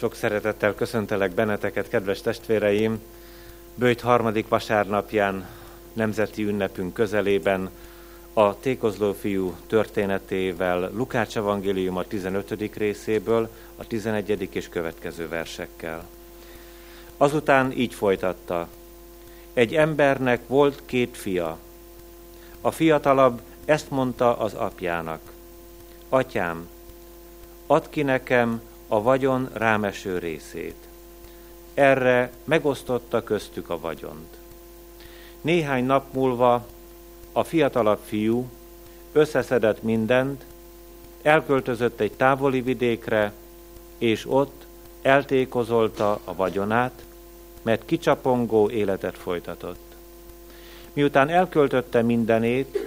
Sok szeretettel köszöntelek benneteket, kedves testvéreim! Böjt harmadik vasárnapján, nemzeti ünnepünk közelében a tékozlófiú történetével, Lukács evangélium a 15. részéből, a 11. és következő versekkel. Azután így folytatta. Egy embernek volt két fia. A fiatalabb ezt mondta az apjának. Atyám, add ki nekem a vagyon rámeső részét. Erre megosztotta köztük a vagyont. Néhány nap múlva a fiatalabb fiú összeszedett mindent, elköltözött egy távoli vidékre, és ott eltékozolta a vagyonát, mert kicsapongó életet folytatott. Miután elköltötte mindenét,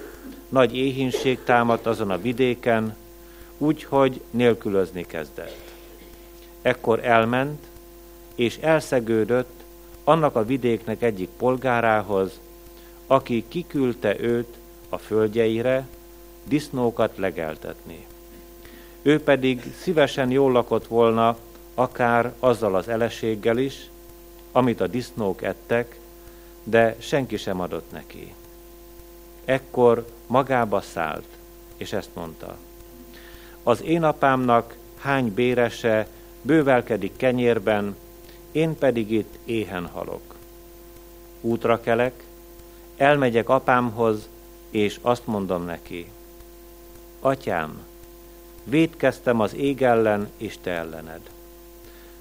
nagy éhínség támadt azon a vidéken, úgyhogy nélkülözni kezdett. Ekkor elment, és elszegődött annak a vidéknek egyik polgárához, aki kiküldte őt a földjeire disznókat legeltetni. Ő pedig szívesen jól lakott volna akár azzal az eleséggel is, amit a disznók ettek, de senki sem adott neki. Ekkor magába szállt, és ezt mondta. Az én apámnak hány bérese bővelkedik kenyérben, én pedig itt éhen halok. Útra kelek, elmegyek apámhoz, és azt mondom neki. Atyám, vétkeztem az ég ellen és te ellened.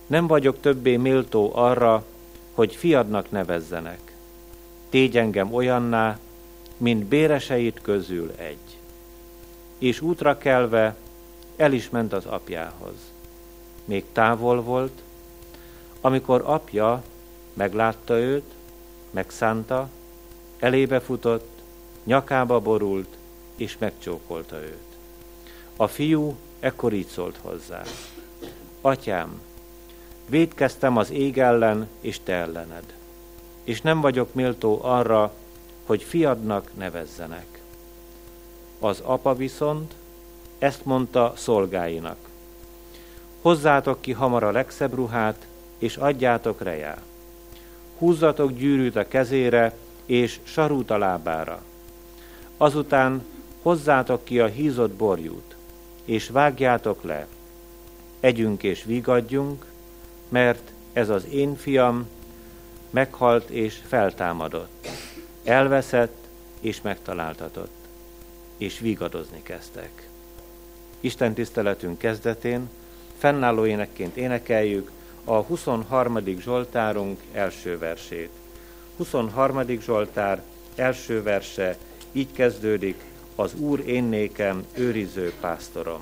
Nem vagyok többé méltó arra, hogy fiadnak nevezzenek. Tégy engem olyanná, mint béreseit közül egy. És útra kelve el is ment az apjához. Még távol volt, amikor apja meglátta őt, megszánta, elébe futott, nyakába borult, és megcsókolta őt. A fiú ekkor így szólt hozzá. Atyám, vétkeztem az ég ellen, és te ellened, és nem vagyok méltó arra, hogy fiadnak nevezzenek. Az apa viszont ezt mondta szolgáinak. Hozzátok ki hamar a legszebb ruhát, és adjátok rejá. Húzzatok gyűrűt a kezére, és sarút a lábára. Azután hozzátok ki a hízott borjút, és vágjátok le. Együnk és vigadjunk, mert ez az én fiam meghalt és feltámadott, elveszett és megtaláltatott, és vigadozni kezdtek. Isten tiszteletünk kezdetén fennálló énekként énekeljük a 23. Zsoltárunk első versét. 23. Zsoltár első verse így kezdődik, az Úr én nékem őriző pásztorom.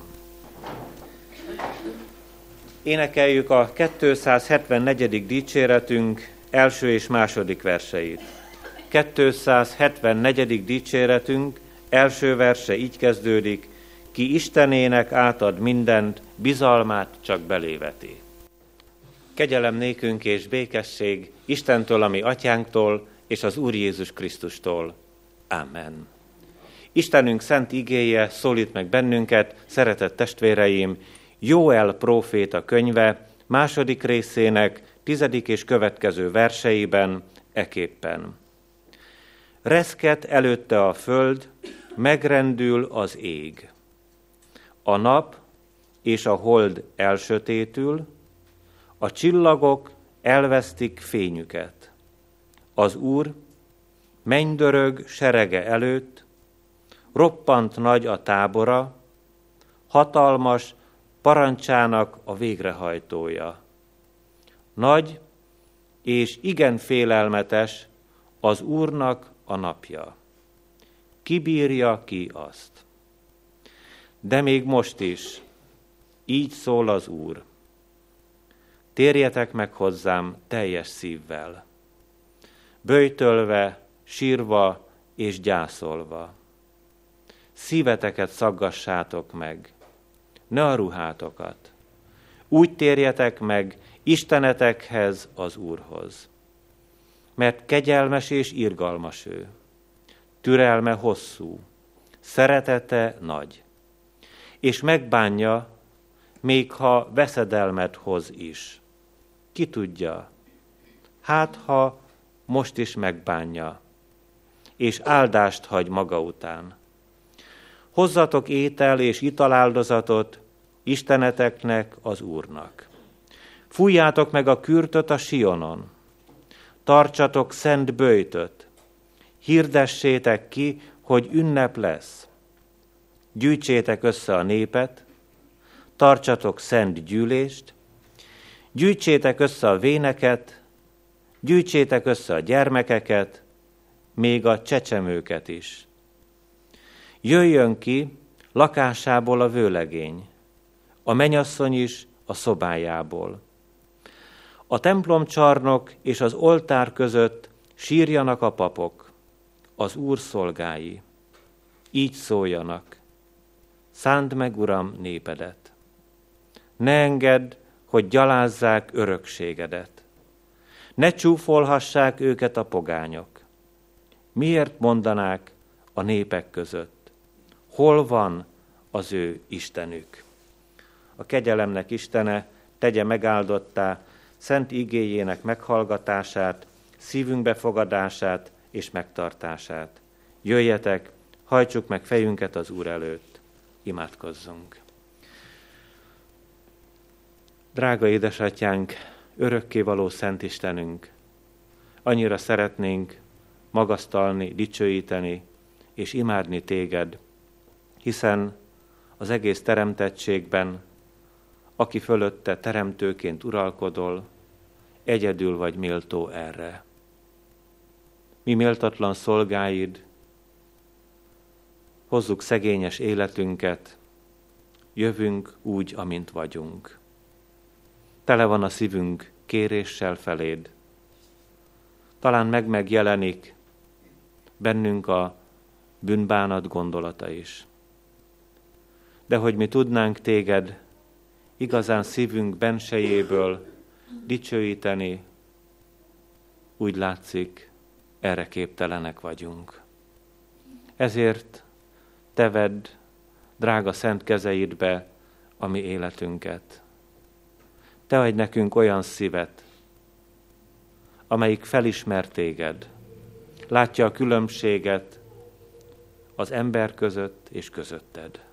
Énekeljük a 274. dicséretünk első és második verseit. 274. dicséretünk első verse így kezdődik, ki Istenének átad mindent, bizalmát csak beléveti. Kegyelem nékünk és békesség Istentől, a mi atyánktól, és az Úr Jézus Krisztustól. Amen. Istenünk szent igéje szólít meg bennünket, szeretett testvéreim, Jóel próféta könyve 2. részének 10. és következő verseiben eképpen. Reszket előtte a föld, megrendül az ég. A nap és a hold elsötétül, a csillagok elvesztik fényüket. Az Úr mennydörög serege előtt, roppant nagy a tábora, hatalmas parancsának a végrehajtója. Nagy és igen félelmetes az Úrnak a napja. Kibírja ki azt. De még most is, így szól az Úr. Térjetek meg hozzám teljes szívvel, böjtölve, sírva és gyászolva. Szíveteket szaggassátok meg, ne a ruhátokat. Úgy térjetek meg Istenetekhez, az Úrhoz. Mert kegyelmes és irgalmas ő, türelme hosszú, szeretete nagy. És megbánja még ha veszedelmet hoz is. Ki tudja, hát ha most is megbánja, és áldást hagy maga után. Hozzatok étel és italáldozatot Isteneteknek, az Úrnak. Fújjátok meg a kürtöt a Sionon, tartsatok szent böjtöt, hirdessétek ki, hogy ünnep lesz. Gyűjtsétek össze a népet, tartsatok szent gyűlést, gyűjtsétek össze a véneket, gyűjtsétek össze a gyermekeket, még a csecsemőket is. Jöjjön ki lakásából a vőlegény, a mennyasszony is a szobájából. A templomcsarnok és az oltár között sírjanak a papok, az Úr szolgái. Így szóljanak: szánd meg, Uram, népedet. Ne engedd, hogy gyalázzák örökségedet. Ne csúfolhassák őket a pogányok. Miért mondanák a népek között: hol van az ő Istenük? A kegyelemnek Istene tegye megáldottá szent igéjének meghallgatását, szívünk befogadását és megtartását. Jöjjetek, hajtsuk meg fejünket az Úr előtt, imádkozzunk. Drága édesatyánk, örökkévaló szent Istenünk, annyira szeretnénk magasztalni, dicsőíteni és imádni téged, hiszen az egész teremtettségben, aki fölötte teremtőként uralkodol, egyedül vagy méltó erre. Mi méltatlan szolgáid, hozzuk szegényes életünket, jövünk úgy, amint vagyunk. Tele van a szívünk kéréssel feléd. Talán megjelenik bennünk a bűnbánat gondolata is. De hogy mi tudnánk téged igazán szívünk bensejéből dicsőíteni, úgy látszik, erre képtelenek vagyunk. Ezért te vedd drága szent kezeidbe a mi életünket. Te adj nekünk olyan szívet, amelyik felismer téged, látja a különbséget az ember között és közötted.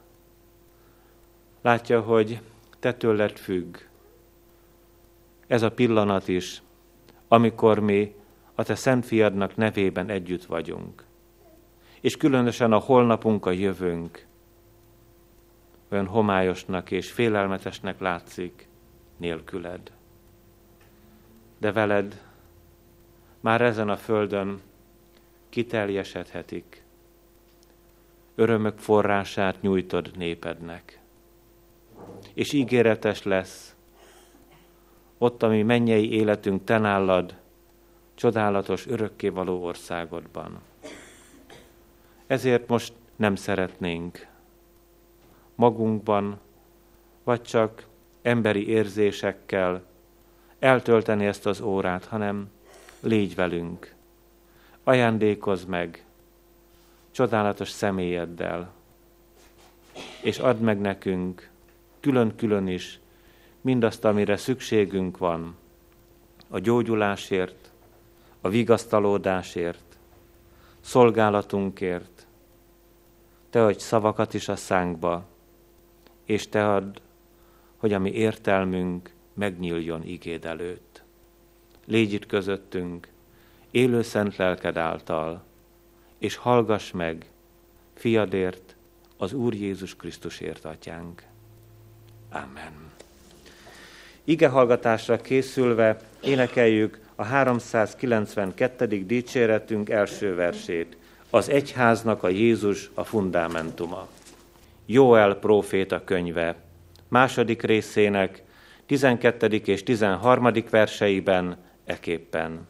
Látja, hogy te tőled függ ez a pillanat is, amikor mi a te szent fiadnak nevében együtt vagyunk, és különösen a holnapunk, a jövőnk olyan homályosnak és félelmetesnek látszik nélküled. De veled már ezen a földön kiteljesedhetik, örömök forrását nyújtod népednek. És ígéretes lesz ott, ami mennyei életünk te nálad, csodálatos, örökkévaló országodban. Ezért most nem szeretnénk magunkban, vagy csak emberi érzésekkel eltölteni ezt az órát, hanem légy velünk, ajándékozz meg csodálatos személyeddel, és add meg nekünk külön-külön is mindazt, amire szükségünk van, a gyógyulásért, a vigasztalódásért, szolgálatunkért. Te adj szavakat is a szánkba, és te add, hogy a mi értelmünk megnyíljon igéd előtt. Légy itt közöttünk, élő szent lelked által, és hallgass meg fiadért, az Úr Jézus Krisztusért, atyánk. Amen. Igehallgatásra készülve énekeljük a 392. dicséretünk első versét, az egyháznak a Jézus a fundamentuma. Jóel próféta könyve második részének 12. és 13. verseiben eképpen: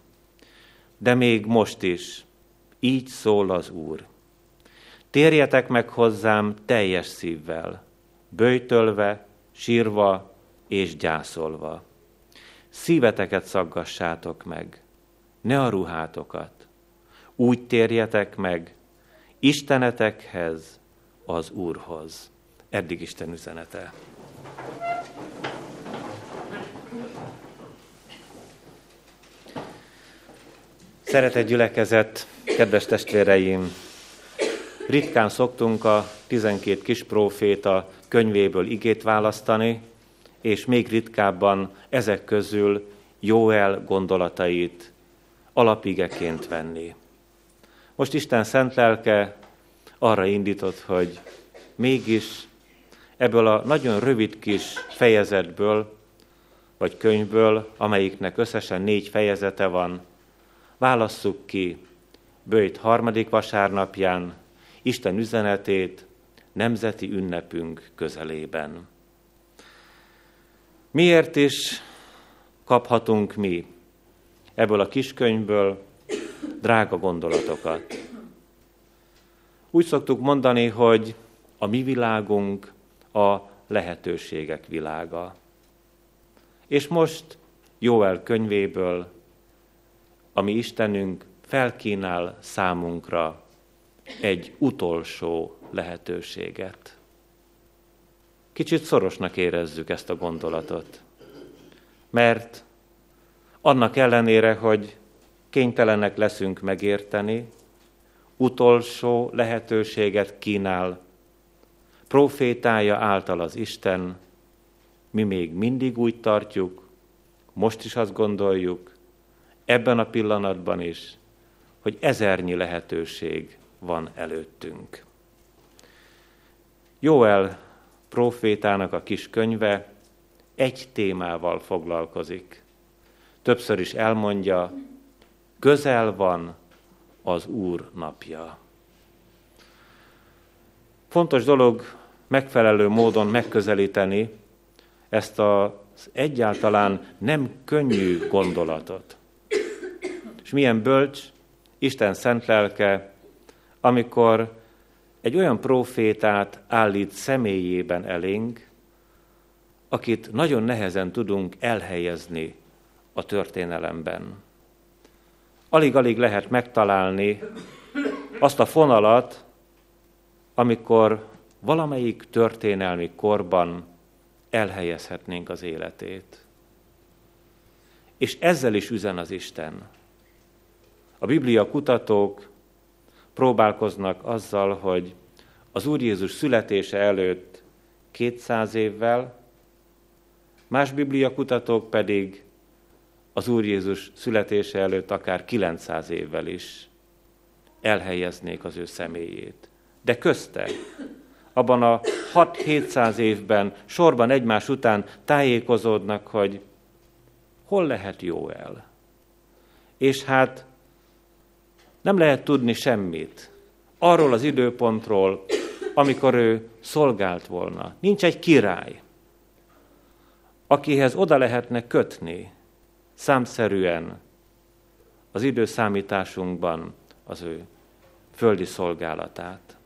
de még most is, így szól az Úr: térjetek meg hozzám teljes szívvel, böjtölve, sírva és gyászolva. Szíveteket szaggassátok meg, ne a ruhátokat. Úgy térjetek meg Istenetekhez, az Úrhoz. Eddig Isten üzenete. Szeretett gyülekezet, kedves testvéreim! Ritkán szoktunk a 12 kispróféta könyvéből igét választani, és még ritkábban ezek közül Jóel gondolatait alapigeként venni. Most Isten szent lelke arra indított, hogy mégis ebből a nagyon rövid kis fejezetből, vagy könyvből, amelyiknek összesen 4 fejezete van, válasszuk ki Böjt 3. vasárnapján Isten üzenetét nemzeti ünnepünk közelében. Miért is kaphatunk mi ebből a kiskönyvből drága gondolatokat? Úgy szoktuk mondani, hogy a mi világunk a lehetőségek világa. És most Jóel könyvéből, ami Istenünk felkínál számunkra egy utolsó lehetőséget. Kicsit szorosnak érezzük ezt a gondolatot, mert annak ellenére, hogy kénytelenek leszünk megérteni, utolsó lehetőséget kínál, profétája által az Isten, mi még mindig úgy tartjuk, most is azt gondoljuk, ebben a pillanatban is, hogy ezernyi lehetőség van előttünk. Jóel prófétának a kis könyve egy témával foglalkozik. Többször is elmondja, közel van az Úr napja. Fontos dolog megfelelő módon megközelíteni ezt az egyáltalán nem könnyű gondolatot. És milyen bölcs Isten szent lelke, amikor egy olyan prófétát állít személyében elénk, akit nagyon nehezen tudunk elhelyezni a történelemben. Alig-alig lehet megtalálni azt a fonalat, amikor valamelyik történelmi korban elhelyezhetnénk az életét. És ezzel is üzen az Isten. A Biblia kutatók próbálkoznak azzal, hogy az Úr Jézus születése előtt 200 évvel, más Biblia kutatók pedig az Úr Jézus születése előtt akár 900 évvel is elhelyeznék az ő személyét. De közte, abban a 6-700 évben sorban egymás után tájékozódnak, hogy hol lehet Jóel. És hát nem lehet tudni semmit arról az időpontról, amikor ő szolgált volna. Nincs egy király, akihez oda lehetne kötni számszerűen az időszámításunkban az ő földi szolgálatát.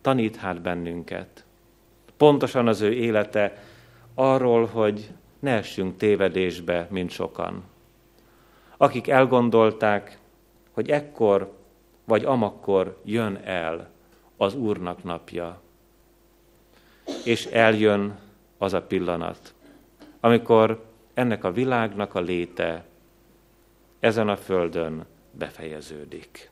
Tanít hát bennünket, pontosan az ő élete arról, hogy ne essünk tévedésbe, mint sokan. Akik elgondolták, hogy ekkor vagy amakkor jön el az Úrnak napja. És eljön az a pillanat, amikor ennek a világnak a léte ezen a földön befejeződik.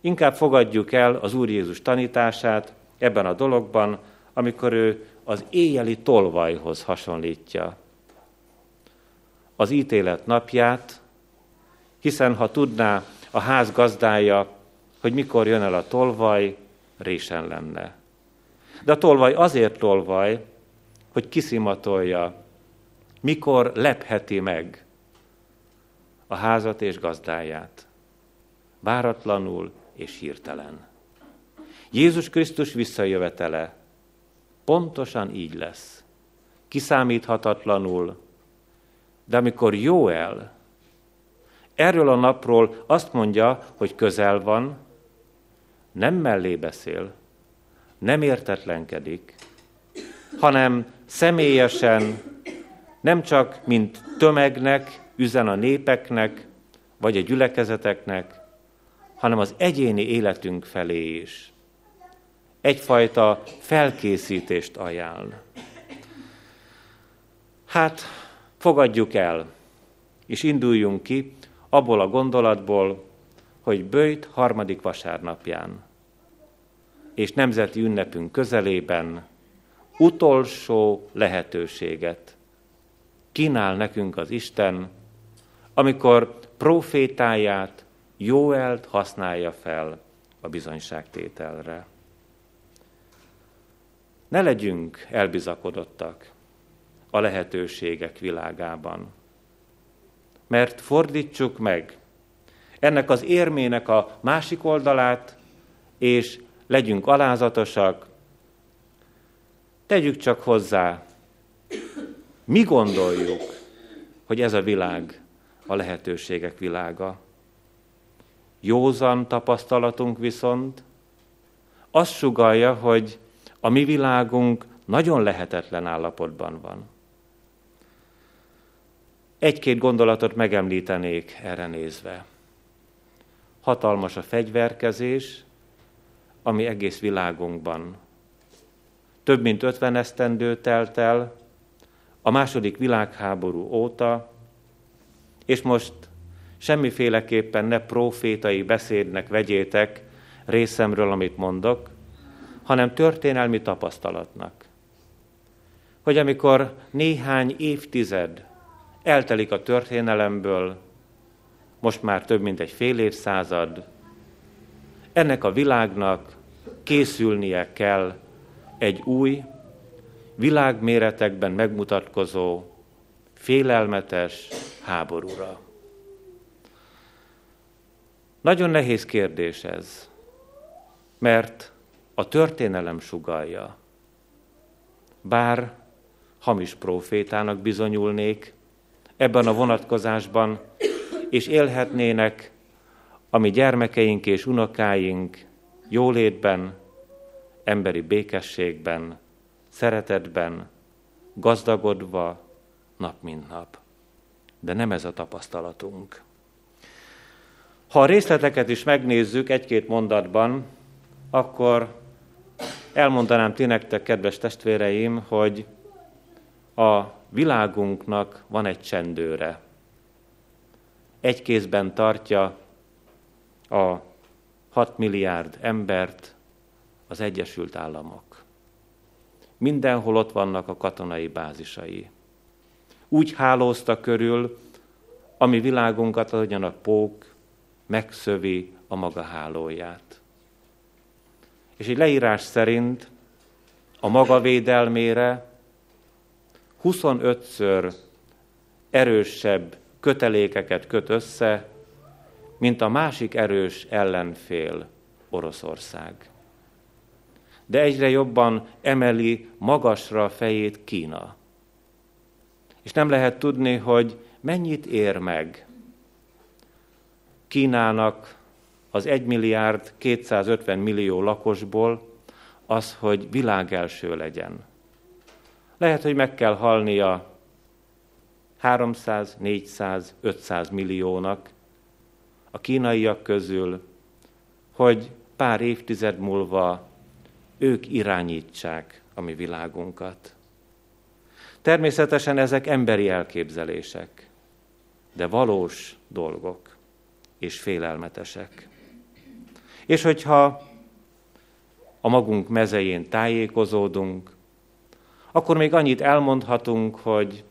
Inkább fogadjuk el az Úr Jézus tanítását ebben a dologban, amikor ő az éjjeli tolvajhoz hasonlítja az ítélet napját, hiszen ha tudná a ház gazdája, hogy mikor jön el a tolvaj, résen lenne. De a tolvaj azért tolvaj, hogy kiszimatolja, mikor lepheti meg a házat és gazdáját. Váratlanul és hirtelen. Jézus Krisztus visszajövetele pontosan így lesz. Kiszámíthatatlanul, de amikor Jóel erről a napról azt mondja, hogy közel van, nem mellé beszél, nem értetlenkedik, hanem személyesen, nem csak mint tömegnek, üzen a népeknek, vagy a gyülekezeteknek, hanem az egyéni életünk felé is. Egyfajta felkészítést ajánl. Hát, fogadjuk el, és induljunk ki abból a gondolatból, hogy Böjt harmadik vasárnapján és nemzeti ünnepünk közelében utolsó lehetőséget kínál nekünk az Isten, amikor profétáját, Jóelt használja fel a bizonyságtételre. Ne legyünk elbizakodottak a lehetőségek világában, mert fordítsuk meg ennek az érmének a másik oldalát, és legyünk alázatosak, tegyük csak hozzá, mi gondoljuk, hogy ez a világ a lehetőségek világa. Józan tapasztalatunk viszont azt sugallja, hogy a mi világunk nagyon lehetetlen állapotban van. Egy-két gondolatot megemlítenék erre nézve. Hatalmas a fegyverkezés, ami egész világunkban. Több mint 50 esztendő telt el a II. Világháború óta, és most semmiféleképpen ne prófétai beszédnek vegyétek részemről, amit mondok, hanem történelmi tapasztalatnak. Hogy amikor néhány évtized eltelik a történelemből, most már több mint egy fél évszázad, ennek a világnak készülnie kell egy új, világméretekben megmutatkozó, félelmetes háborúra. Nagyon nehéz kérdés ez, mert a történelem sugallja. Bár hamis prófétának bizonyulnék ebben a vonatkozásban, és élhetnének a mi gyermekeink és unokáink jólétben, emberi békességben, szeretetben, gazdagodva nap mint nap. De nem ez a tapasztalatunk. Ha a részleteket is megnézzük egy-két mondatban, akkor elmondanám ti nektek, kedves testvéreim, hogy a világunknak van egy csendőre. Egy kézben tartja a 6 milliárd embert az Egyesült Államok. Mindenhol ott vannak a katonai bázisai. Úgy hálózta körül a mi világunkat, ahogyan a pók megszövi a maga hálóját. És egy leírás szerint a maga védelmére 25-ször erősebb kötelékeket köt össze, mint a másik erős ellenfél, Oroszország. De egyre jobban emeli magasra a fejét Kína. És nem lehet tudni, hogy mennyit ér meg Kínának az 1,250 milliárd lakosból az, hogy világelső legyen. Lehet, hogy meg kell halnia 300, 400, 500 milliónak a kínaiak közül, hogy pár évtized múlva ők irányítsák a mi világunkat. Természetesen ezek emberi elképzelések, de valós dolgok és félelmetesek. És hogyha a magunk mezején tájékozódunk, akkor még annyit elmondhatunk, hogy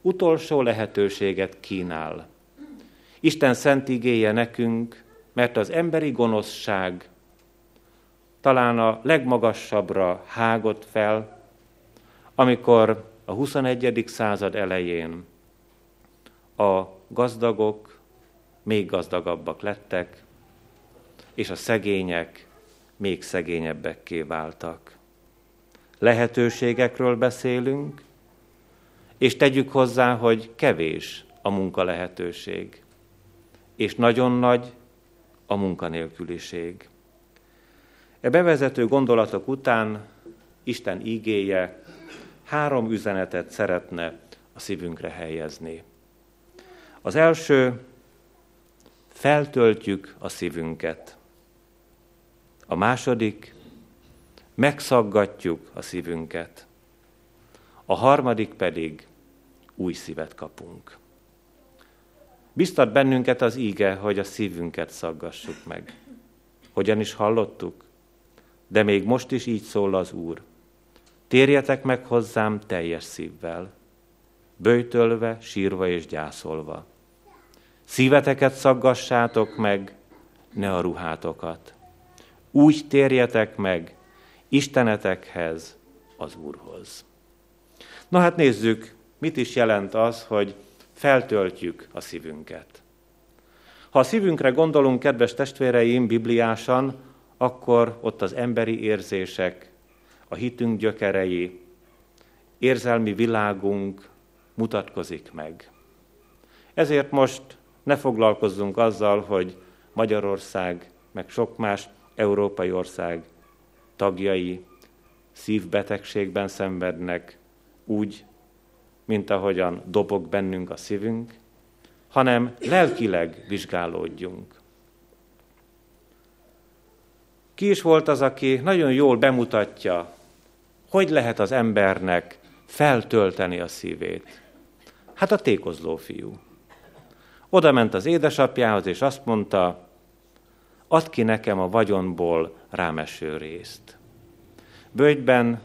utolsó lehetőséget kínál Isten szent igéje nekünk, mert az emberi gonoszság talán a legmagasabbra hágott fel, amikor a 21. század elején a gazdagok még gazdagabbak lettek, és a szegények még szegényebbekké váltak. Lehetőségekről beszélünk, és tegyük hozzá, hogy kevés a munka lehetőség, és nagyon nagy a munkanélküliség. E bevezető gondolatok után Isten ígéje 3 üzenetet szeretne a szívünkre helyezni. Az első: feltöltjük a szívünket. A második: megszaggatjuk a szívünket. A harmadik pedig: új szívet kapunk. Biztat bennünket az íge, hogy a szívünket szaggassuk meg. Hogyan is hallottuk? De még most is így szól az Úr. Térjetek meg hozzám teljes szívvel, böjtölve, sírva és gyászolva. Szíveteket szaggassátok meg, ne a ruhátokat. Úgy térjetek meg Istenetekhez, az Úrhoz. Na hát nézzük, mit is jelent az, hogy feltöltjük a szívünket. Ha a szívünkre gondolunk, kedves testvéreim, bibliásan, akkor ott az emberi érzések, a hitünk gyökerei, érzelmi világunk mutatkozik meg. Ezért most ne foglalkozzunk azzal, hogy Magyarország, meg sok más európai ország tagjai szívbetegségben szenvednek úgy, mint ahogyan dobog bennünk a szívünk, hanem lelkileg vizsgálódjunk. Ki is volt az, aki nagyon jól bemutatja, hogy lehet az embernek feltölteni a szívét? Hát a tékozló fiú. Oda ment az édesapjához, és azt mondta, add ki nekem a vagyonból rámeső részt. Böjtben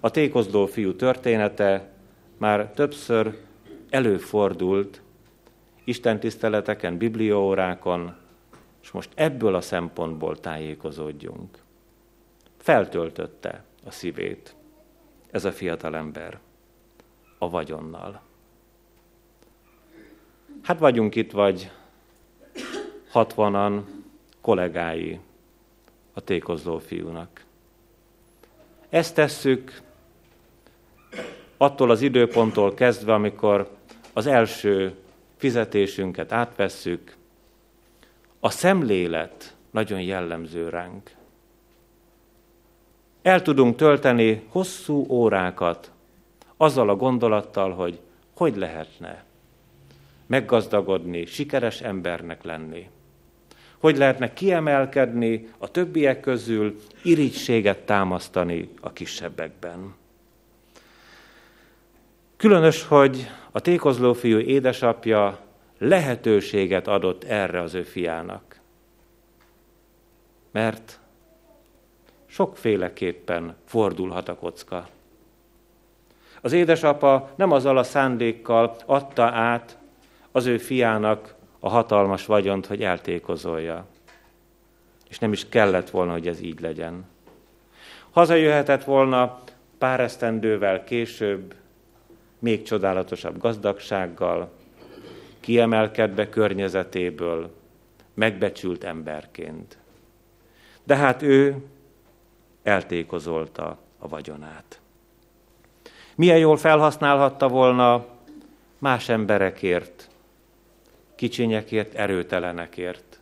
a tékozló fiú története már többször előfordult istentiszteleteken, bibliaórákon, és most ebből a szempontból tájékozódjunk. Feltöltötte a szívét ez a fiatalember a vagyonnal. Hát vagyunk itt vagy 60-an kollégái a tékozló fiúnak. Ezt tesszük attól az időponttól kezdve, amikor az első fizetésünket átvesszük. A szemlélet nagyon jellemző ránk. El tudunk tölteni hosszú órákat azzal a gondolattal, hogy hogy lehetne meggazdagodni, sikeres embernek lenni. Hogy lehetne kiemelkedni a többiek közül, irigységet támasztani a kisebbekben. Különös, hogy a tékozló fiú édesapja lehetőséget adott erre az ő fiának. Mert sokféleképpen fordulhat a kocka. Az édesapa nem azzal a szándékkal adta át az ő fiának a hatalmas vagyont, hogy eltékozolja. És nem is kellett volna, hogy ez így legyen. Hazajöhetett volna pár esztendővel később, még csodálatosabb gazdagsággal, kiemelkedve környezetéből, megbecsült emberként. De hát ő eltékozolta a vagyonát. Milyen jól felhasználhatta volna más emberekért, kicsinyekért, erőtelenekért.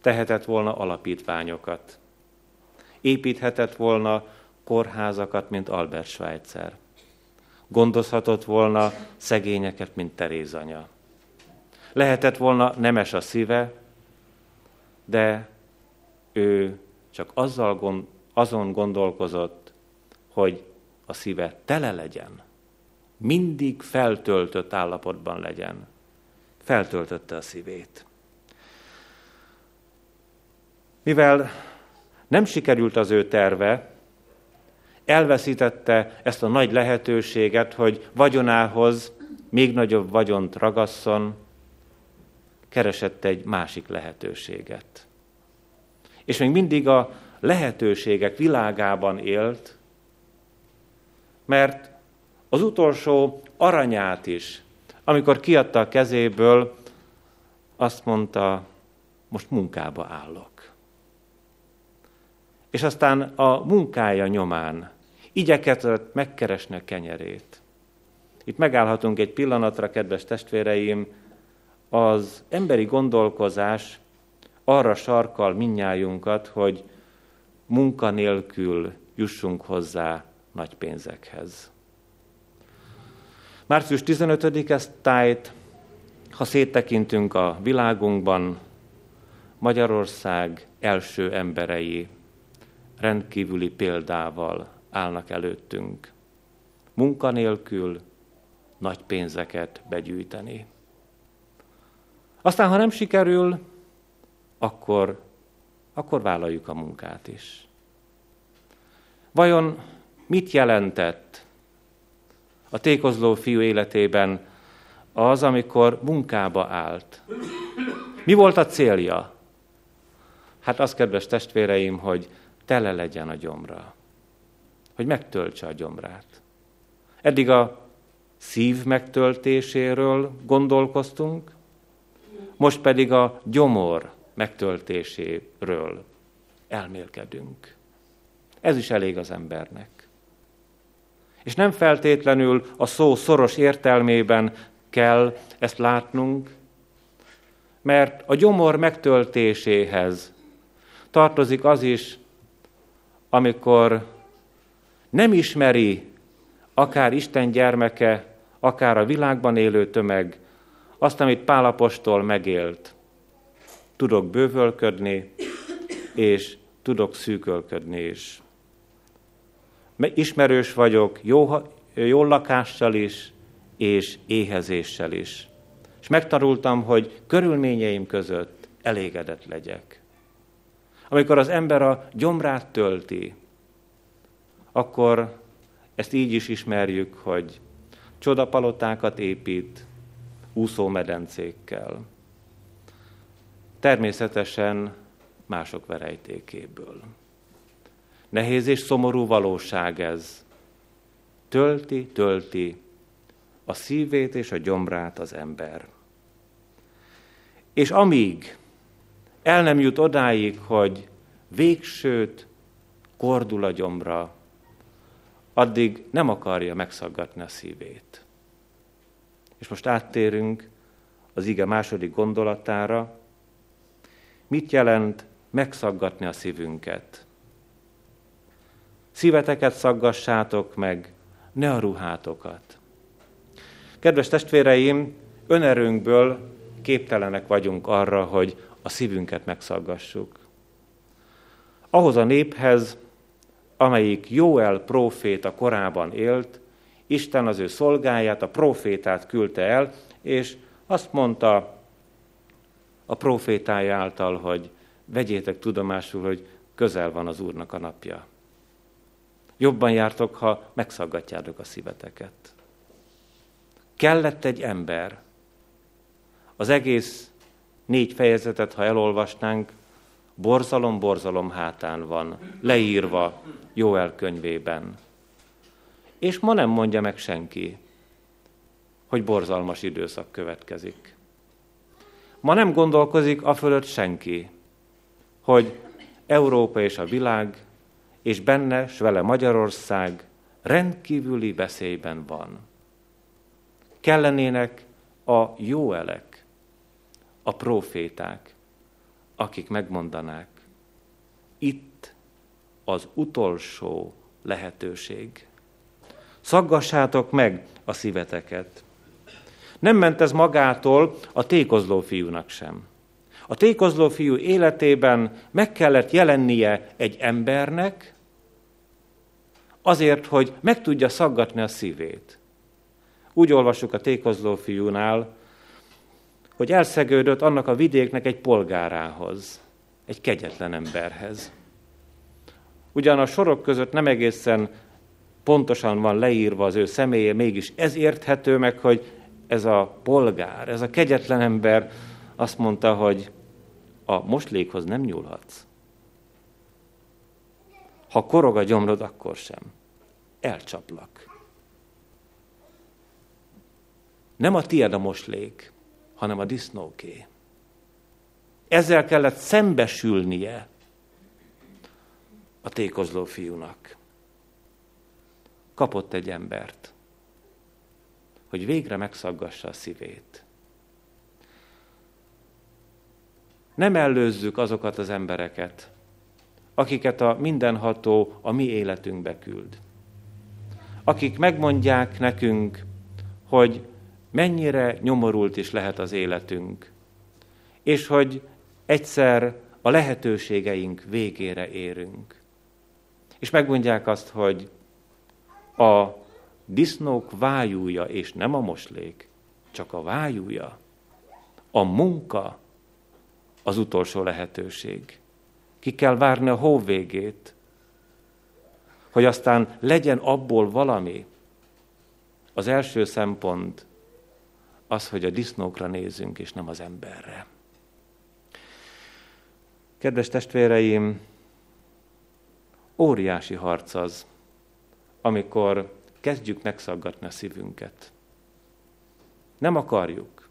Tehetett volna alapítványokat. Építhetett volna kórházakat, mint Albert Schweitzer. Gondozhatott volna szegényeket, mint Teréz anya. Lehetett volna nemes a szíve, de ő csak azon gondolkozott, hogy a szíve tele legyen. Mindig feltöltött állapotban legyen. Feltöltötte a szívét. Mivel nem sikerült az ő terve, elveszítette ezt a nagy lehetőséget, hogy vagyonához még nagyobb vagyont ragasszon, keresett egy másik lehetőséget. És még mindig a lehetőségek világában élt, mert az utolsó aranyát is, amikor kiadta a kezéből, azt mondta, most munkába állok. És aztán a munkája nyomán igyekezett megkeresni a kenyerét. Itt megállhatunk egy pillanatra, kedves testvéreim, az emberi gondolkozás arra sarkal mindnyájunkat, hogy munka nélkül jussunk hozzá nagy pénzekhez. Március 15-e tájt, ha széttekintünk a világunkban, Magyarország első emberei rendkívüli példával állnak előttünk. Munka nélkül nagy pénzeket begyűjteni. Aztán, ha nem sikerül, akkor vállaljuk a munkát is. Vajon mit jelentett a tékozló fiú életében az, amikor munkába állt? Mi volt a célja? Hát az, kedves testvéreim, hogy tele legyen a gyomra. Hogy megtöltse a gyomrát. Eddig a szív megtöltéséről gondolkoztunk, most pedig a gyomor megtöltéséről elmélkedünk. Ez is elég az embernek. És nem feltétlenül a szó szoros értelmében kell ezt látnunk, mert a gyomor megtöltéséhez tartozik az is, amikor nem ismeri akár Isten gyermeke, akár a világban élő tömeg azt, amit Pál apostol megélt. Tudok bővölködni, és tudok szűkölködni is. Ismerős vagyok jó lakással is, és éhezéssel is. És megtanultam, hogy körülményeim között elégedett legyek. Amikor az ember a gyomrát tölti, akkor ezt így is ismerjük, hogy csodapalotákat épít úszómedencékkel. Természetesen mások verejtékéből. Nehéz és szomorú valóság ez. Tölti a szívét és a gyomrát az ember. És amíg el nem jut odáig, hogy végsőt kordul a gyomra, addig nem akarja megszaggatni a szívét. És most áttérünk az ige második gondolatára. Mit jelent megszaggatni a szívünket? Szíveteket szaggassátok meg, ne a ruhátokat. Kedves testvéreim, önerőnkből képtelenek vagyunk arra, hogy a szívünket megszaggassuk. Ahhoz a néphez, amelyik Jóel próféta korában élt, Isten az ő szolgáját, a prófétát küldte el, és azt mondta a prófétája által, hogy vegyétek tudomásul, hogy közel van az Úrnak a napja. Jobban jártok, ha megszaggatjátok a szíveteket. Kellett egy ember. Az egész 4 fejezetet, ha elolvasnánk, borzalom hátán van, leírva Jóel könyvében. És ma nem mondja meg senki, hogy borzalmas időszak következik. Ma nem gondolkozik afölött senki, hogy Európa és a világ, és benne, s vele Magyarország rendkívüli veszélyben van. Kellenének a Jóelek, a próféták, akik megmondanák, itt az utolsó lehetőség. Szaggassátok meg a szíveteket. Nem ment ez magától a tékozló fiúnak sem. A tékozló fiú életében meg kellett jelennie egy embernek, azért, hogy meg tudja szaggatni a szívét. Úgy olvassuk a tékozló fiúnál, hogy elszegődött annak a vidéknek egy polgárához, egy kegyetlen emberhez. Ugyan a sorok között nem egészen pontosan van leírva az ő személye, mégis ez érthető meg, hogy ez a polgár, ez a kegyetlen ember azt mondta, hogy a moslékhoz nem nyúlhatsz. Ha korog a gyomrod, akkor sem. Elcsaplak. Nem a tied a moslék, hanem a disznóké. Ezzel kellett szembesülnie a tékozló fiúnak. Kapott egy embert, hogy végre megszaggassa a szívét. Nem előzzük azokat az embereket, akiket a mindenható a mi életünkbe küld. Akik megmondják nekünk, hogy mennyire nyomorult is lehet az életünk, és hogy egyszer a lehetőségeink végére érünk. És megmondják azt, hogy a disznók vájúja, és nem a moslék, csak a vájúja, A munka az utolsó lehetőség. Ki kell várni a hó végét, hogy aztán legyen abból valami. Az első szempont az, hogy a disznókra nézünk, és nem az emberre. Kedves testvéreim, óriási harc az, amikor kezdjük megszaggatni a szívünket. Nem akarjuk.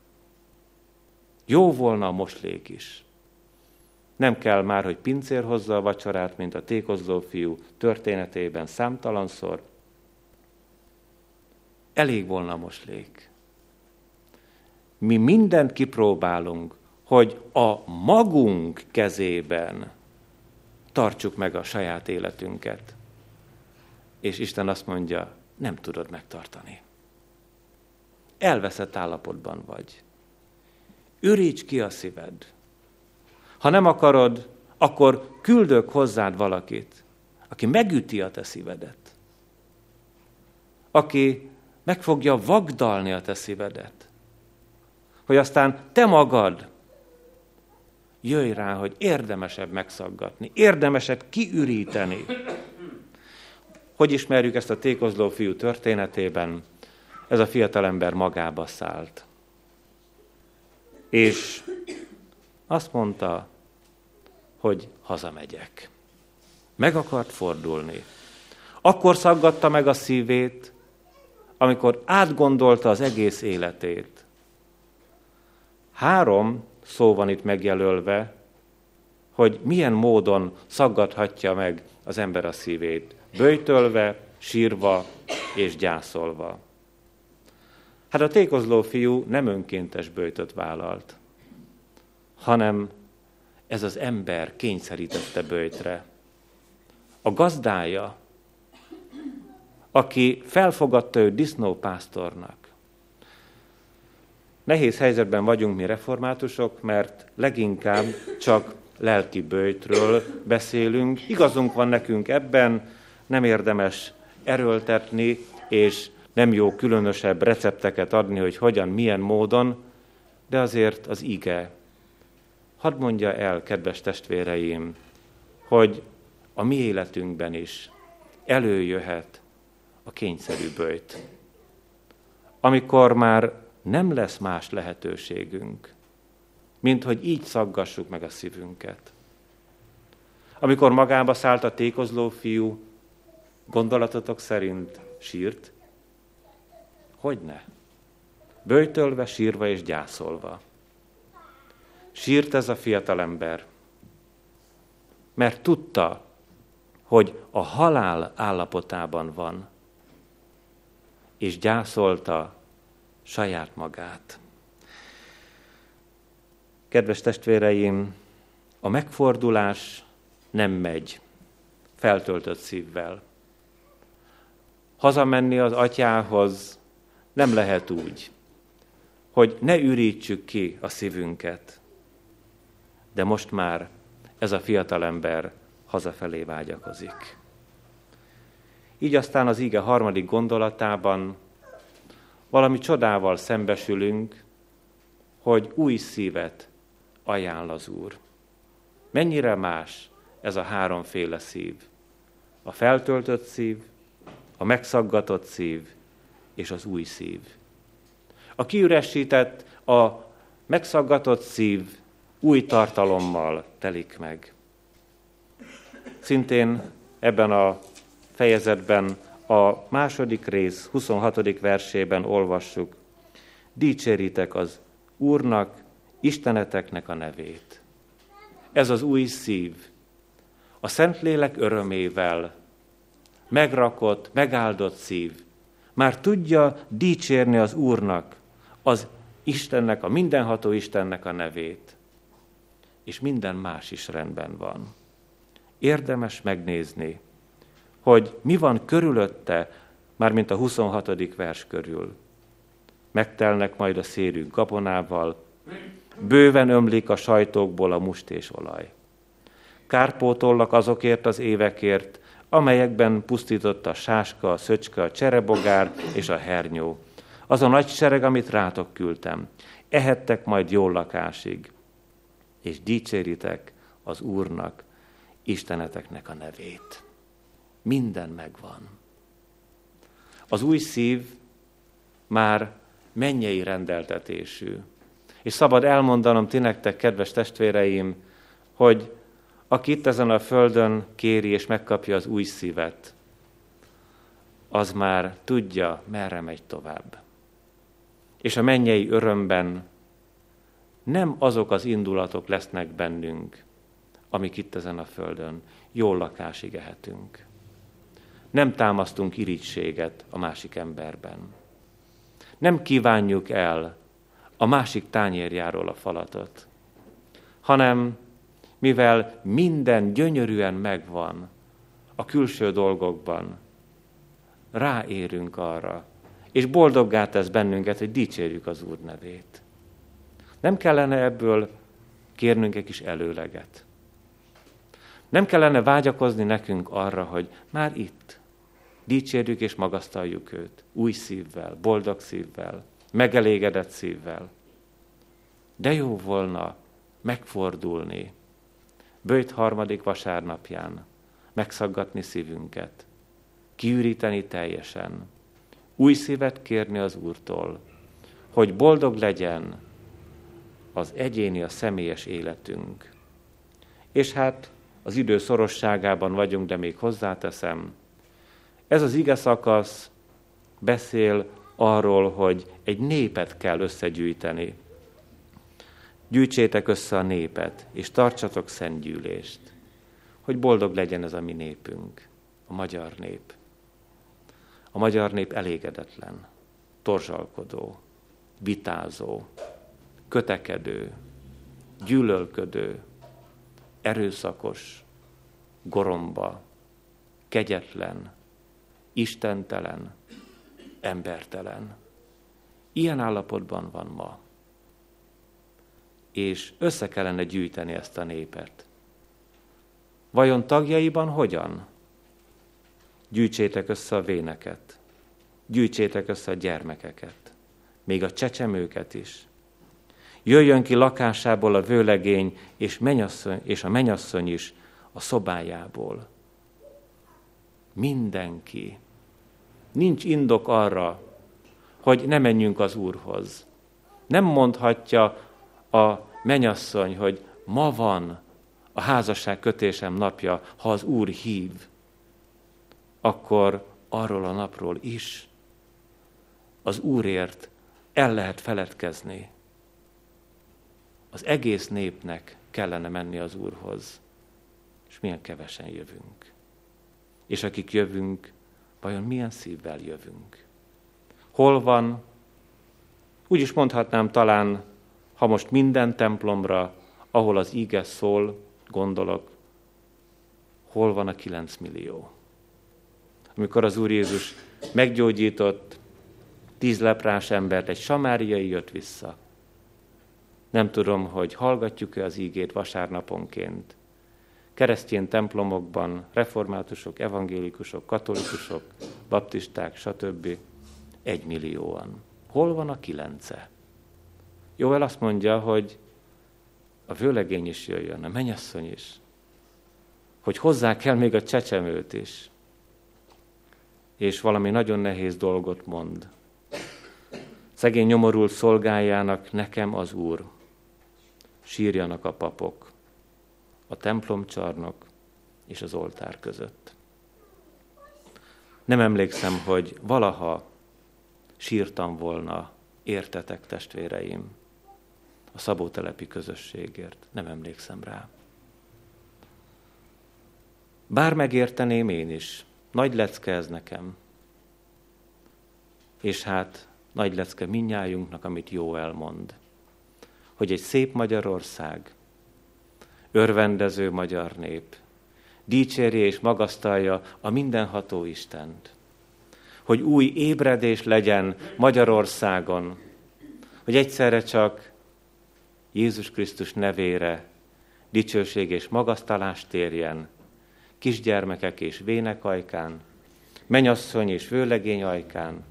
Jó volna a moslék is. Nem kell már, hogy pincér hozza a vacsorát, mint a tékozló fiú történetében számtalanszor. Elég volna a moslék. Mi mindent kipróbálunk, hogy a magunk kezében tartsuk meg a saját életünket. És Isten azt mondja, nem tudod megtartani. Elveszett állapotban vagy. Ürítsd ki a szíved. Ha nem akarod, akkor küldök hozzád valakit, aki megüti a te szívedet. Aki meg fogja vagdalni a te szívedet. Hogy aztán te magad jöjj rá, hogy érdemesebb megszaggatni, érdemesebb kiüríteni. Hogy ismerjük ezt a tékozló fiú történetében? Ez a fiatalember magába szállt. És azt mondta, hogy hazamegyek. Meg akart fordulni. Akkor szaggatta meg a szívét, amikor átgondolta az egész életét. 3 szó van itt megjelölve, hogy milyen módon szaggathatja meg az ember a szívét. Böjtölve, sírva és gyászolva. Hát a tékozló fiú nem önkéntes böjtöt vállalt, hanem ez az ember kényszerítette böjtre. A gazdája, aki felfogadta őt disznópásztornak. Nehéz helyzetben vagyunk mi reformátusok, mert leginkább csak lelki böjtről beszélünk. Igazunk van nekünk ebben, nem érdemes erőltetni, és nem jó különösebb recepteket adni, hogy hogyan, milyen módon, de azért az ige. Hadd mondja el, kedves testvéreim, hogy a mi életünkben is előjöhet a kényszerű böjt. Amikor már nem lesz más lehetőségünk, mint hogy így szaggassuk meg a szívünket. Amikor magába szállt a tékozló fiú, gondolatotok szerint sírt? Hogyne? Böjtölve, sírva és gyászolva. Sírt ez a fiatalember, mert tudta, hogy a halál állapotában van, és gyászolta saját magát. Kedves testvéreim, a megfordulás nem megy feltöltött szívvel. Hazamenni az atyához nem lehet úgy, hogy ne ürítsük ki a szívünket. De most már ez a fiatalember hazafelé vágyakozik. Így aztán az ige 3. gondolatában valami csodával szembesülünk, hogy új szívet ajánl az Úr. Mennyire más ez a 3 szív? A feltöltött szív, a megszaggatott szív és az új szív. A kiüresített, a megszaggatott szív új tartalommal telik meg. Szintén ebben a fejezetben a 2. rész 26. versében olvassuk. Dicséritek az Úrnak, Isteneteknek a nevét. Ez az új szív a Szentlélek örömével megrakott, megáldott szív. Már tudja dicsérni az Úrnak, az Istennek, a mindenható Istennek a nevét. És minden más is rendben van. Érdemes megnézni, hogy mi van körülötte, mármint a 26. vers körül. Megtelnek majd a szérük gabonával, bőven ömlik a sajtókból a must és olaj. Kárpótollak azokért az évekért, amelyekben pusztított a sáska, a szöcske, a cserebogár és a hernyó, az a nagy sereg, amit rátok küldtem. Ehettek majd jól lakásig, és dicséritek az Úrnak, Isteneteknek a nevét. Minden megvan. Az új szív már mennyei rendeltetésű. És szabad elmondanom ti nektek, kedves testvéreim, hogy aki itt ezen a földön kéri és megkapja az új szívet, az már tudja, merre megy tovább. És a mennyei örömben nem azok az indulatok lesznek bennünk, amik itt ezen a földön jól lakásig ehetünk. Nem támasztunk irigységet a másik emberben. Nem kívánjuk el a másik tányérjáról a falatot, hanem mivel minden gyönyörűen megvan a külső dolgokban, ráérünk arra, és boldoggá tesz bennünket, hogy dicsérjük az Úr nevét. Nem kellene ebből kérnünk egy kis előleget. Nem kellene vágyakozni nekünk arra, hogy már itt dicsérjük és magasztaljuk őt, új szívvel, boldog szívvel, megelégedett szívvel. De jó volna megfordulni böjt harmadik vasárnapján, megszaggatni szívünket, kiüríteni teljesen, új szívet kérni az Úrtól, hogy boldog legyen az egyéni, a személyes életünk. És hát az idő szorosságában vagyunk, de még hozzáteszem, ez az ige szakasz beszél arról, hogy egy népet kell összegyűjteni. Gyűjtsétek össze a népet, és tartsatok szentgyűlést, hogy boldog legyen ez a mi népünk, a magyar nép. A magyar nép elégedetlen, torzsalkodó, vitázó, kötekedő, gyűlölködő, erőszakos, goromba, kegyetlen, istentelen, embertelen. Ilyen állapotban van ma. És össze kellene gyűjteni ezt a népet. Vajon tagjaiban hogyan? Gyűjtsétek össze a véneket, gyűjtsétek össze a gyermekeket, még a csecsemőket is. Jöjjön ki lakásából a vőlegény és a menyasszony is a szobájából. Mindenki. Nincs indok arra, hogy ne menjünk az Úrhoz. Nem mondhatja a menyasszony, hogy ma van a házasság kötésem napja, ha az Úr hív, akkor arról a napról is az Úrért el lehet feledkezni. Az egész népnek kellene menni az Úrhoz, és milyen kevesen jövünk. És akik jövünk, vajon milyen szívvel jövünk? Hol van? Úgy is mondhatnám talán, ha most minden templomra, ahol az ige szól, gondolok, hol van a 9 millió? Amikor az Úr Jézus meggyógyított 10 leprás embert, egy samáriai jött vissza. Nem tudom, hogy hallgatjuk-e az ígét vasárnaponként. Keresztény templomokban reformátusok, evangélikusok, katolikusok, baptisták, stb. 1 millióan. Hol van a 9-e? Jóel azt mondja, hogy a vőlegény is jöjjön, a menyasszony is, hogy hozzá kell még a csecsemőt is. És valami nagyon nehéz dolgot mond. Szegény nyomorult szolgájának nekem az Úr. Sírjanak a papok, a templomcsarnok és az oltár között. Nem emlékszem, hogy valaha sírtam volna, értetek testvéreim, a szabótelepi közösségért. Nem emlékszem rá. Bár megérteném én is, nagy lecke ez nekem. És hát nagy lecke mindnyájunknak, amit Jóel mond, hogy egy szép Magyarország, örvendező magyar nép, dicséri és magasztalja a mindenható Istent. Hogy új ébredés legyen Magyarországon, hogy egyszerre csak Jézus Krisztus nevére dicsőség és magasztalás térjen, kisgyermekek és vének ajkán, menyasszony és vőlegény ajkán,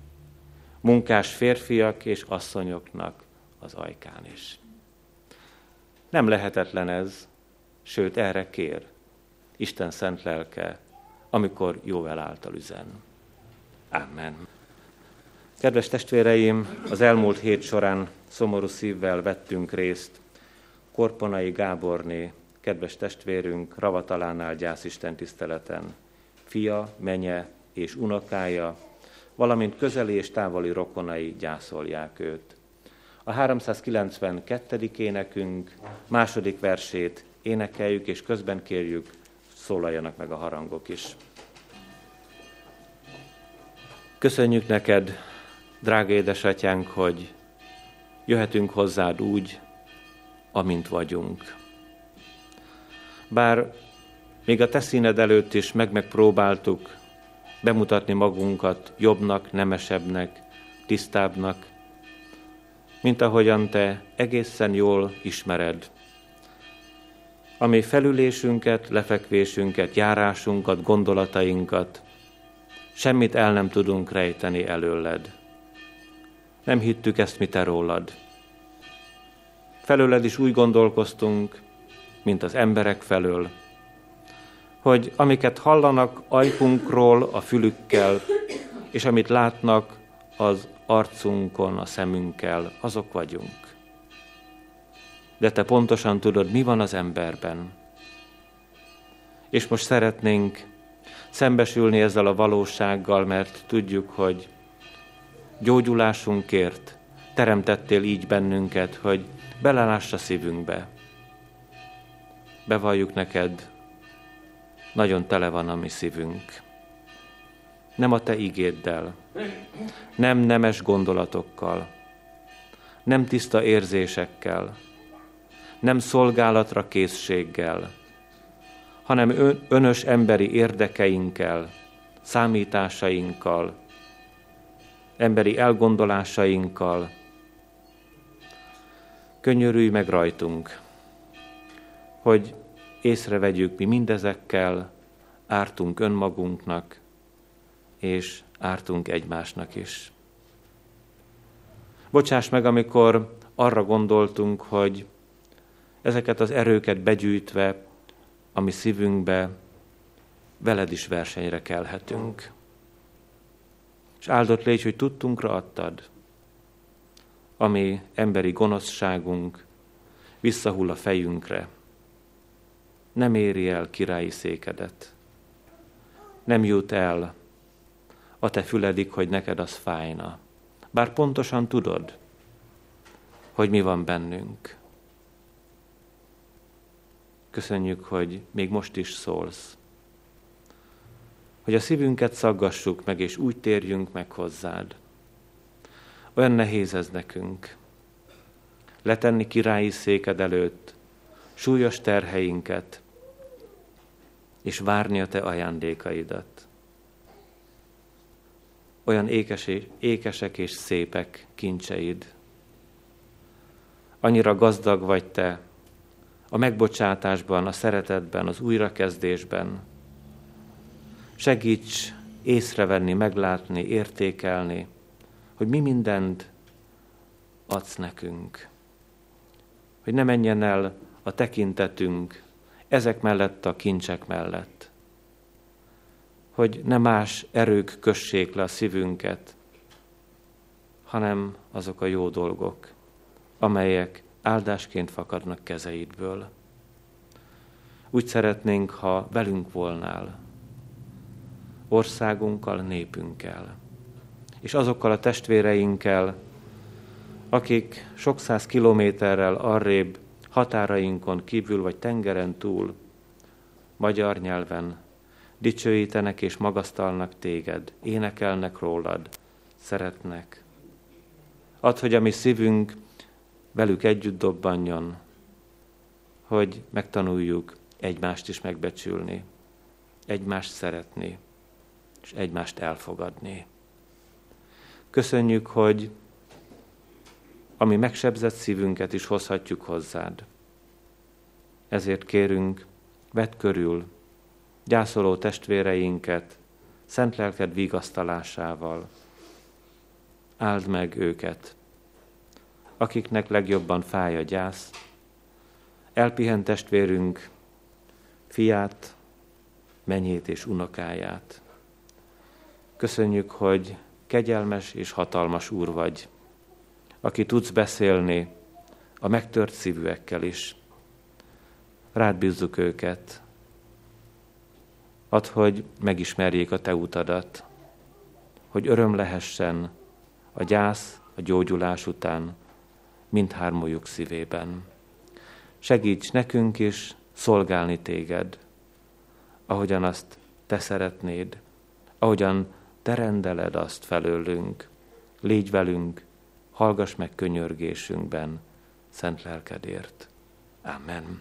munkás férfiak és asszonyoknak az ajkán is. Nem lehetetlen ez, sőt erre kér Isten szent lelke, amikor Jóel által üzen. Amen. Kedves testvéreim, az elmúlt hét során szomorú szívvel vettünk részt Korponai Gáborné, kedves testvérünk Ravatalánál gyászisten tiszteleten, fia, menye és unokája, valamint közeli és távoli rokonai gyászolják őt. A 392. énekünk második versét énekeljük, és közben kérjük, szólaljanak meg a harangok is. Köszönjük neked, drága édesatyánk, hogy jöhetünk hozzád úgy, amint vagyunk. Bár még a te színed előtt is megpróbáltuk bemutatni magunkat jobbnak, nemesebbnek, tisztábbnak, mint ahogyan te egészen jól ismered. A mi felülésünket, lefekvésünket, járásunkat, gondolatainkat, semmit el nem tudunk rejteni előled. Nem hittük ezt mi te rólad. Felőled is úgy gondolkoztunk, mint az emberek felől, hogy amiket hallanak ajkunkról a fülükkel, és amit látnak az arcunkon, a szemünkkel, azok vagyunk. De te pontosan tudod, mi van az emberben. És most szeretnénk szembesülni ezzel a valósággal, mert tudjuk, hogy gyógyulásunkért teremtettél így bennünket, hogy beleláss a szívünkbe. Bevalljuk neked, nagyon tele van a mi szívünk. Nem a te igéddel, nem nemes gondolatokkal, nem tiszta érzésekkel, nem szolgálatra készséggel, hanem önös emberi érdekeinkkel, számításainkkal, emberi elgondolásainkkal. Könyörülj meg rajtunk, hogy észrevegyük mi mindezekkel, ártunk önmagunknak, és ártunk egymásnak is. Bocsáss meg, amikor arra gondoltunk, hogy ezeket az erőket begyűjtve a mi szívünkbe veled is versenyre kelhetünk. És áldott légy, hogy tudtunkra adtad, ami emberi gonoszságunk visszahull a fejünkre. Nem éri el királyi székedet. Nem jut el a te füledig, hogy neked az fájna. Bár pontosan tudod, hogy mi van bennünk. Köszönjük, hogy még most is szólsz. Hogy a szívünket szaggassuk meg, és úgy térjünk meg hozzád. Olyan nehéz ez nekünk. Letenni királyi széked előtt súlyos terheinket, és várni a te ajándékaidat. Olyan ékesek és szépek kincseid. Annyira gazdag vagy te a megbocsátásban, a szeretetben, az újrakezdésben. Segíts észrevenni, meglátni, értékelni, hogy mi mindent adsz nekünk. Hogy ne menjen el a tekintetünk ezek mellett, a kincsek mellett. Hogy ne más erők kössék le a szívünket, hanem azok a jó dolgok, amelyek áldásként fakadnak kezeidből. Úgy szeretnénk, ha velünk volnál, országunkkal, népünkkel, és azokkal a testvéreinkkel, akik sok száz kilométerrel arrébb, határainkon kívül vagy tengeren túl, magyar nyelven dicsőítenek és magasztalnak téged, énekelnek rólad, szeretnek. Add, hogy a mi szívünk velük együtt dobbanjon, hogy megtanuljuk egymást is megbecsülni, egymást szeretni, és egymást elfogadni. Köszönjük, hogy a mi megsebzett szívünket is hozhatjuk hozzád. Ezért kérünk, vedd körül gyászoló testvéreinket szent lelked vigasztalásával. áld meg őket, akiknek legjobban fáj a gyász. Elpihent testvérünk fiát, menyét és unokáját. Köszönjük, hogy kegyelmes és hatalmas Úr vagy, aki tudsz beszélni a megtört szívűekkel is. Rád bízzuk őket. Add, hogy megismerjék a te utadat, hogy öröm lehessen a gyász, a gyógyulás után mindhármójuk szívében. Segíts nekünk is szolgálni téged, ahogyan azt te szeretnéd, ahogyan te rendeled azt felőlünk. Légy velünk, hallgass meg könyörgésünkben, szent lelkedért. Amen.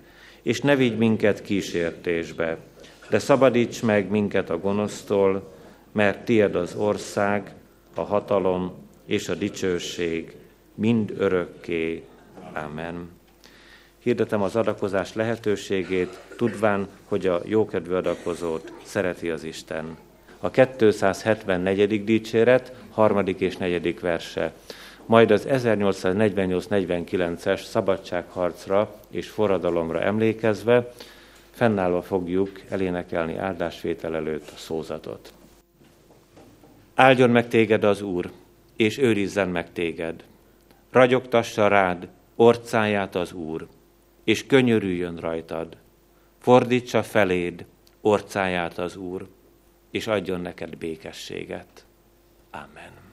És ne vigy minket kísértésbe, de szabadíts meg minket a gonosztól, mert tiéd az ország, a hatalom és a dicsőség mind örökké. Amen. Hirdetem az adakozás lehetőségét, tudván, hogy a jókedvű adakozót szereti az Isten. A 274. dicséret, 3. és 4. verse, majd az 1848-49-es szabadságharcra és forradalomra emlékezve fennállva fogjuk elénekelni áldásvétel előtt a szózatot. Áldjon meg téged az Úr, és őrizzen meg téged. Ragyogtassa rád orcáját az Úr, és könyörüljön rajtad. Fordítsa feléd orcáját az Úr, és adjon neked békességet. Amen.